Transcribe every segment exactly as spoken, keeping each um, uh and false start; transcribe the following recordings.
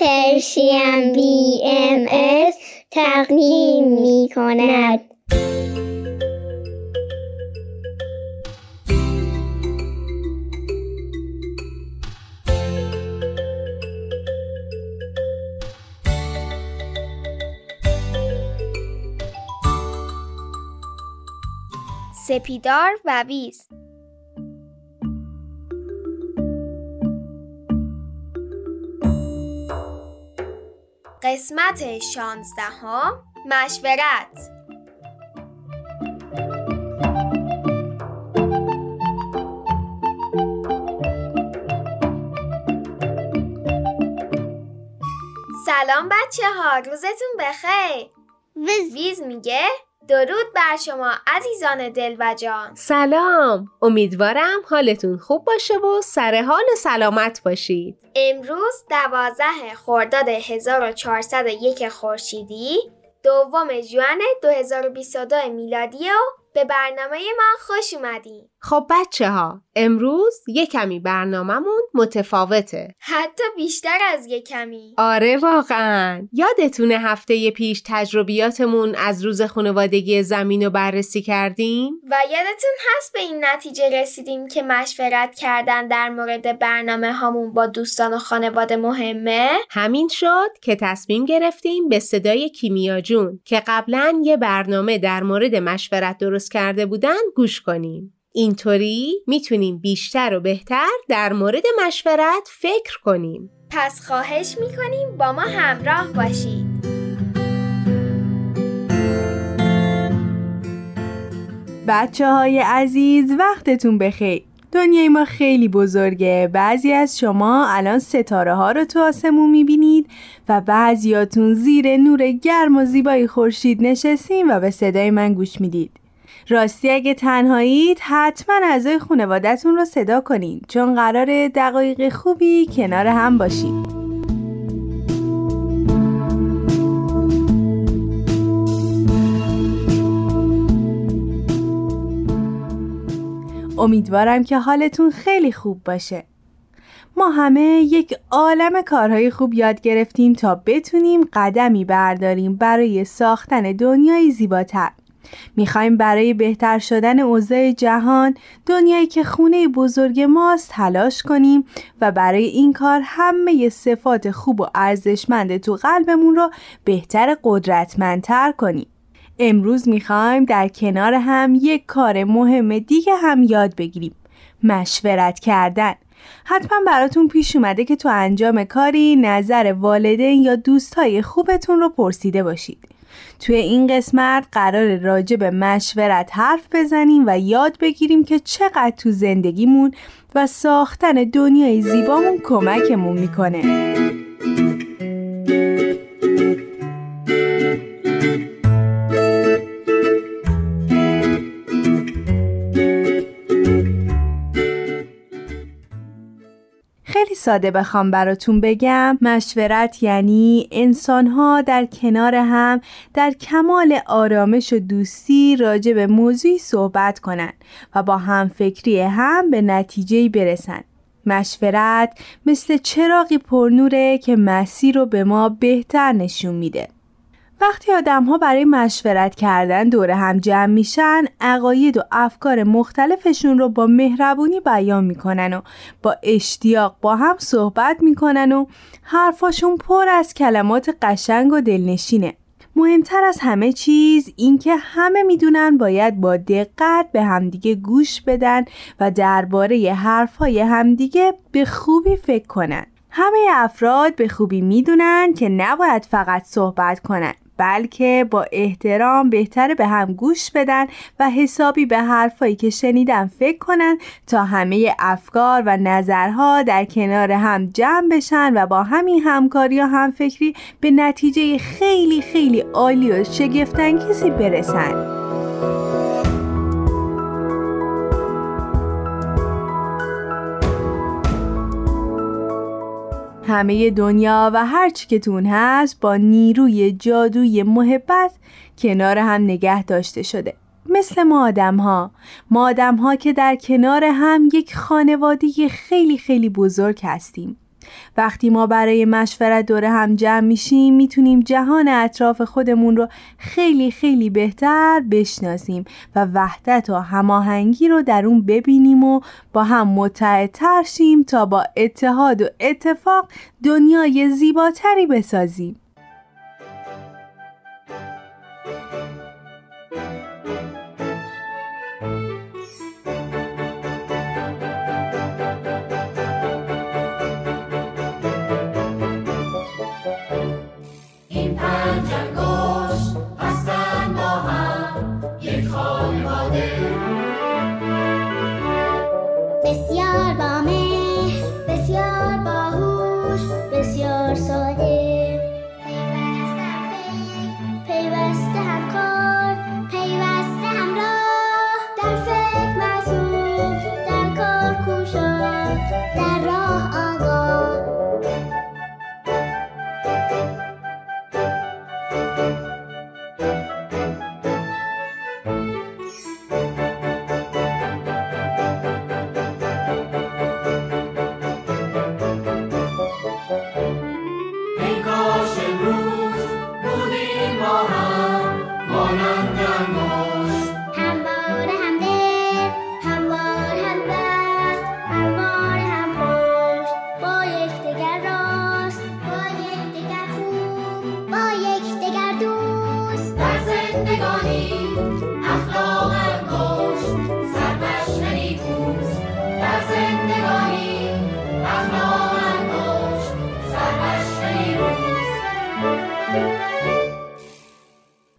پرشیم بی ام اس تقدیم می کند. سپیدار و ویز. قسمت شانزدهم، مشورت. سلام بچه‌ها، روزتون بخیر. ویز, ویز میگه درود بر شما عزیزان دل و جان. سلام، امیدوارم حالتون خوب باشه و سر حال سلامت باشید. امروز دوازده خرداد هزار و چهارصد و یک خورشیدی، دوم ژوئن دو هزار و بیست و دو میلادی و به برنامه ما خوش اومدید. خب بچه ها، امروز یک کمی برناممون متفاوته، حتی بیشتر از یک کمی. آره واقعا. یادتونه هفته پیش تجربیاتمون از روز خانوادگی زمین رو بررسی کردیم؟ و یادتون هست به این نتیجه رسیدیم که مشورت کردن در مورد برنامه هامون با دوستان و خانواده مهمه؟ همین شد که تصمیم گرفتیم به صدای کیمیا جون که قبلا یه برنامه در مورد مشورت درست کرده بودن گوش کنیم. اینطوری میتونیم بیشتر و بهتر در مورد مشورت فکر کنیم. پس خواهش میکنیم با ما همراه باشید. بچه‌های عزیز وقتتون بخیر. دنیای ما خیلی بزرگه. بعضی از شما الان ستاره ها رو تو آسمون میبینید و بعضیاتون زیر نور گرم و زیبای خورشید نشستین و به صدای من گوش میدید. راستی اگه تنهایید حتما اعضای خانواده‌تون رو صدا کنین، چون قراره دقایق خوبی کنار هم باشین. امیدوارم که حالتون خیلی خوب باشه. ما همه یک عالم کارهای خوب یاد گرفتیم تا بتونیم قدمی برداریم برای ساختن دنیای زیباتر. میخوایم برای بهتر شدن اوضاع جهان، دنیایی که خونه بزرگ ماست، تلاش کنیم و برای این کار همه صفات خوب و ارزشمند تو قلبمون رو بهتر قدرتمندتر کنیم. امروز میخوایم در کنار هم یک کار مهم دیگه هم یاد بگیریم، مشورت کردن. حتما براتون پیش اومده که تو انجام کاری نظر والدین یا دوستای خوبتون رو پرسیده باشید. توی این قسمت قرار راجع به مشورت حرف بزنیم و یاد بگیریم که چقدر تو زندگیمون و ساختن دنیای زیبامون کمکمون میکنه. خیلی ساده بخوام براتون بگم، مشورت یعنی انسان‌ها در کنار هم در کمال آرامش و دوستی راجع به موضوعی صحبت کنن و با همفکری هم به نتیجه‌ای برسن. مشورت مثل چراغی پرنوره که مسیر رو به ما بهتر نشون میده. وقتی آدم‌ها برای مشورت کردن دور هم جمع میشن، عقاید و افکار مختلفشون رو با مهربونی بیان میکنن و با اشتیاق با هم صحبت میکنن و حرفاشون پر از کلمات قشنگ و دلنشینه. مهمتر از همه چیز این که همه میدونن باید با دقت به همدیگه گوش بدن و درباره حرفای همدیگه به خوبی فکر کنن. همه افراد به خوبی میدونن که نباید فقط صحبت کنن، بلکه با احترام بهتره به هم گوش بدن و حسابی به حرفایی که شنیدن فکر کنن تا همه افکار و نظرها در کنار هم جمع بشن و با همین همکاری و همفکری به نتیجه خیلی خیلی عالی و شگفت‌انگیزی برسن. همه دنیا و هر چی که تون هست با نیروی جادوی محبت کنار هم نگه داشته شده. مثل ما آدم ها ما آدم ها که در کنار هم یک خانواده خیلی خیلی بزرگ هستیم. وقتی ما برای مشورت دور هم جمع میشیم میتونیم جهان اطراف خودمون رو خیلی خیلی بهتر بشناسیم و وحدت و هماهنگی رو در اون ببینیم و با هم متحدتر شیم تا با اتحاد و اتفاق دنیای زیباتری بسازیم.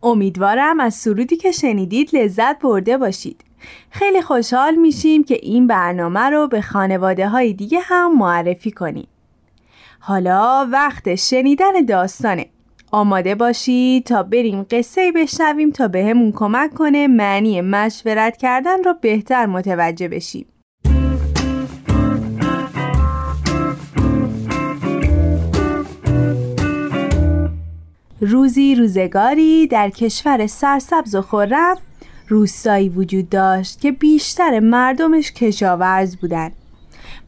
امیدوارم از سرودی که شنیدید لذت برده باشید. خیلی خوشحال میشیم که این برنامه رو به خانواده های دیگه هم معرفی کنیم. حالا وقت شنیدن داستانه. آماده باشید تا بریم قصه بشنویم تا به همون کمک کنه معنی مشورت کردن رو بهتر متوجه بشیم. روزی روزگاری در کشور سرسبز و خرم روستایی وجود داشت که بیشتر مردمش کشاورز بودند.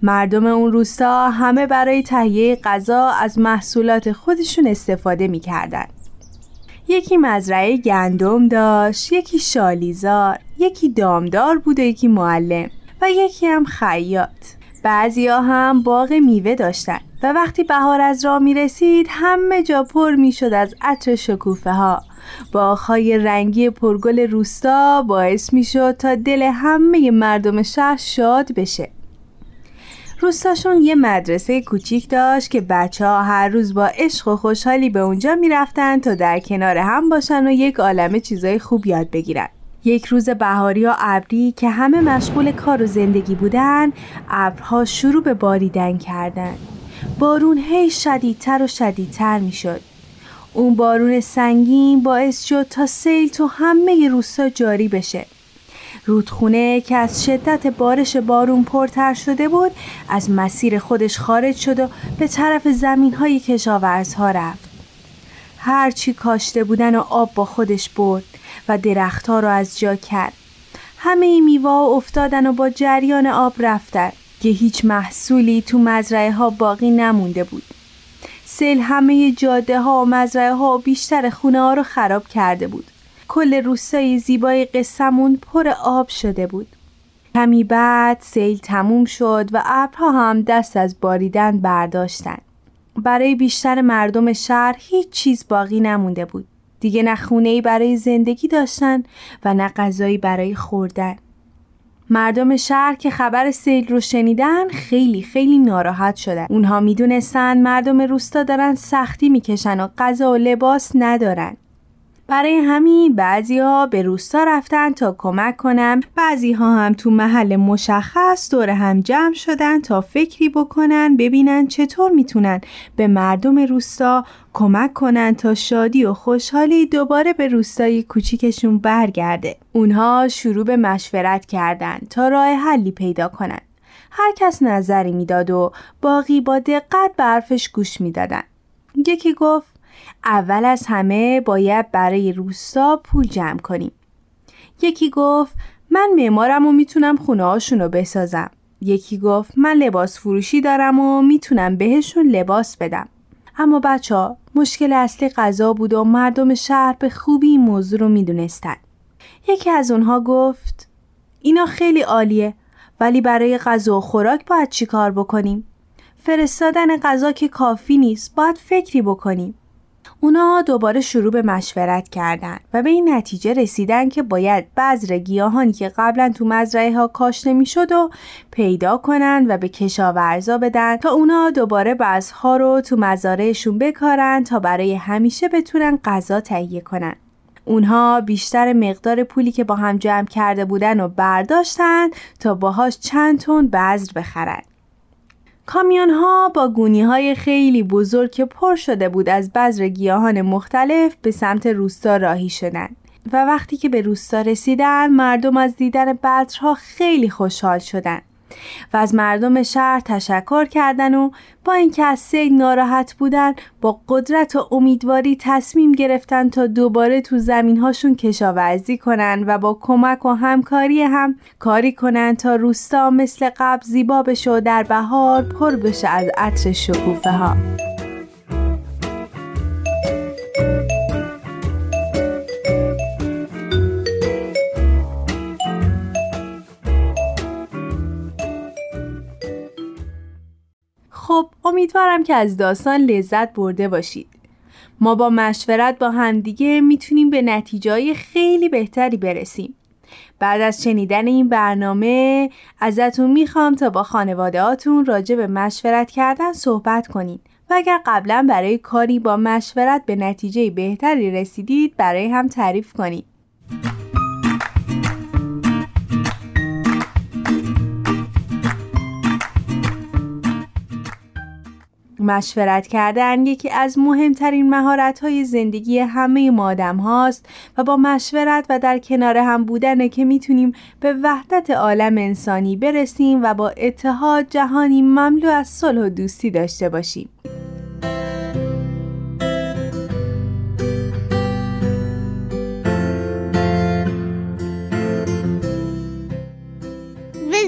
مردم اون روستا همه برای تهیه غذا از محصولات خودشون استفاده می‌کردند. یکی مزرعه گندم داشت، یکی شالیزار، یکی دامدار بود و یکی معلم و یکی هم خیاط. بعضیا هم باغ میوه داشتن و وقتی بهار از راه می رسید همه جا پر می شد از عطر شکوفه ها. باغ‌های رنگی پرگل روستا باعث می شد تا دل همه مردم شهر شاد بشه. روستاشون یه مدرسه کوچیک داشت که بچه ها هر روز با عشق و خوشحالی به اونجا می رفتن تا در کنار هم باشن و یک عالمه چیزای خوب یاد بگیرن. یک روز بهاری و ابری که همه مشغول کار و زندگی بودن، ابرها شروع به باریدن کردن. بارون هی شدیدتر و شدیدتر می شد. اون بارون سنگین باعث شد تا سیل تو همه ی روستا جاری بشه. رودخونه که از شدت بارش بارون پرتر شده بود از مسیر خودش خارج شد و به طرف زمین های کشاورزها رفت. هرچی کاشته بودن و آب با خودش برد و درخت ها رو از جا کرد. همه ی میوه ها افتادن و با جریان آب رفتن که هیچ محصولی تو مزرعه ها باقی نمونده بود. سیل همه جاده ها و مزرعه ها و بیشتر خونه ها رو خراب کرده بود. کل روستای زیبای قصه‌مون پر آب شده بود. کمی بعد سیل تموم شد و ابرها هم دست از باریدن برداشتن. برای بیشتر مردم شهر هیچ چیز باقی نمونده بود. دیگه نه خونه‌ای برای زندگی داشتن و نه غذایی برای خوردن. مردم شهر که خبر سیل رو شنیدن خیلی خیلی ناراحت شدن. اونها میدونستن مردم روستا دارن سختی میکشن و غذا و لباس ندارن. برای همین بعضی‌ها به روستا رفتن تا کمک کنن. بعضی‌ها هم تو محل مشخص دور هم جمع شدن تا فکری بکنن ببینن چطور میتونن به مردم روستا کمک کنن تا شادی و خوشحالی دوباره به روستای کوچیکشون برگرده. اونها شروع به مشورت کردن تا راه حلی پیدا کنن. هر کس نظری میداد و باقی با دقت به حرفش گوش میدادن. یکی گفت اول از همه باید برای روستا پول جمع کنیم. یکی گفت من معمارم و میتونم خونه هاشون رو بسازم. یکی گفت من لباس فروشی دارم و میتونم بهشون لباس بدم. اما بچه ها مشکل اصلی غذا بود و مردم شهر به خوبی این موضوع رو میدونستن. یکی از اونها گفت اینا خیلی عالیه، ولی برای غذا و خوراک باید چی کار بکنیم؟ فرستادن غذا که کافی نیست، باید فکری بکنیم. اونا دوباره شروع به مشورت کردن و به این نتیجه رسیدن که باید بذر گیاهانی که قبلا تو مزرعه ها کاشته میشد و پیدا کنن و به کشاورزا بدن تا اونا دوباره بذرها رو تو مزارعشون بکارن تا برای همیشه بتونن غذا تهیه کنن. اونها بیشتر مقدار پولی که با هم جمع کرده بودن و برداشتن تا باهاش چند تن بذر بخرن. کامیون ها با گونی های خیلی بزرگ که پر شده بود از بذر گیاهان مختلف به سمت روستا راهی شدند و وقتی که به روستا رسیدن مردم از دیدن بذرها خیلی خوشحال شدند و از مردم شهر تشکر کردند و با اینکه از سیل ناراحت بودند با قدرت و امیدواری تصمیم گرفتند تا دوباره تو زمینهاشون کشاورزی کنند و با کمک و همکاری هم کاری کنند تا روستا مثل قبل زیبا بشه و در بهار پر بشه از عطر شکوفه ها. خب امیدوارم که از داستان لذت برده باشید. ما با مشورت با همدیگه میتونیم به نتیجه‌های خیلی بهتری برسیم. بعد از شنیدن این برنامه ازتون میخوام تا با خانوادهاتون راجع به مشورت کردن صحبت کنید و اگر قبلا برای کاری با مشورت به نتیجه بهتری رسیدید برای هم تعریف کنید. مشورت کردن یکی از مهمترین مهارت‌های زندگی همه ما آدم هاست و با مشورت و در کنار هم بودن که میتونیم به وحدت عالم انسانی برسیم و با اتحاد جهانی مملو از صلح و دوستی داشته باشیم.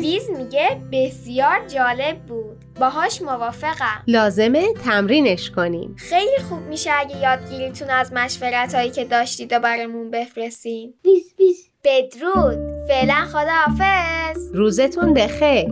ویز میگه بسیار جالب بود. باهاش موافقم. لازمه تمرینش کنیم. خیلی خوب میشه اگه یادگیریتون از مشورت‌هایی که داشتید و برامون بفرستین. بیس بیس. بدرود. فعلا خداحافظ. روزتون بخیر.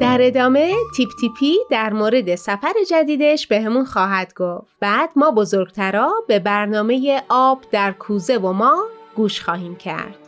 در ادامه تیپ تیپی در مورد سفر جدیدش به همون خواهد گفت. بعد ما بزرگترا به برنامه آب در کوزه و ما گوش خواهیم کرد.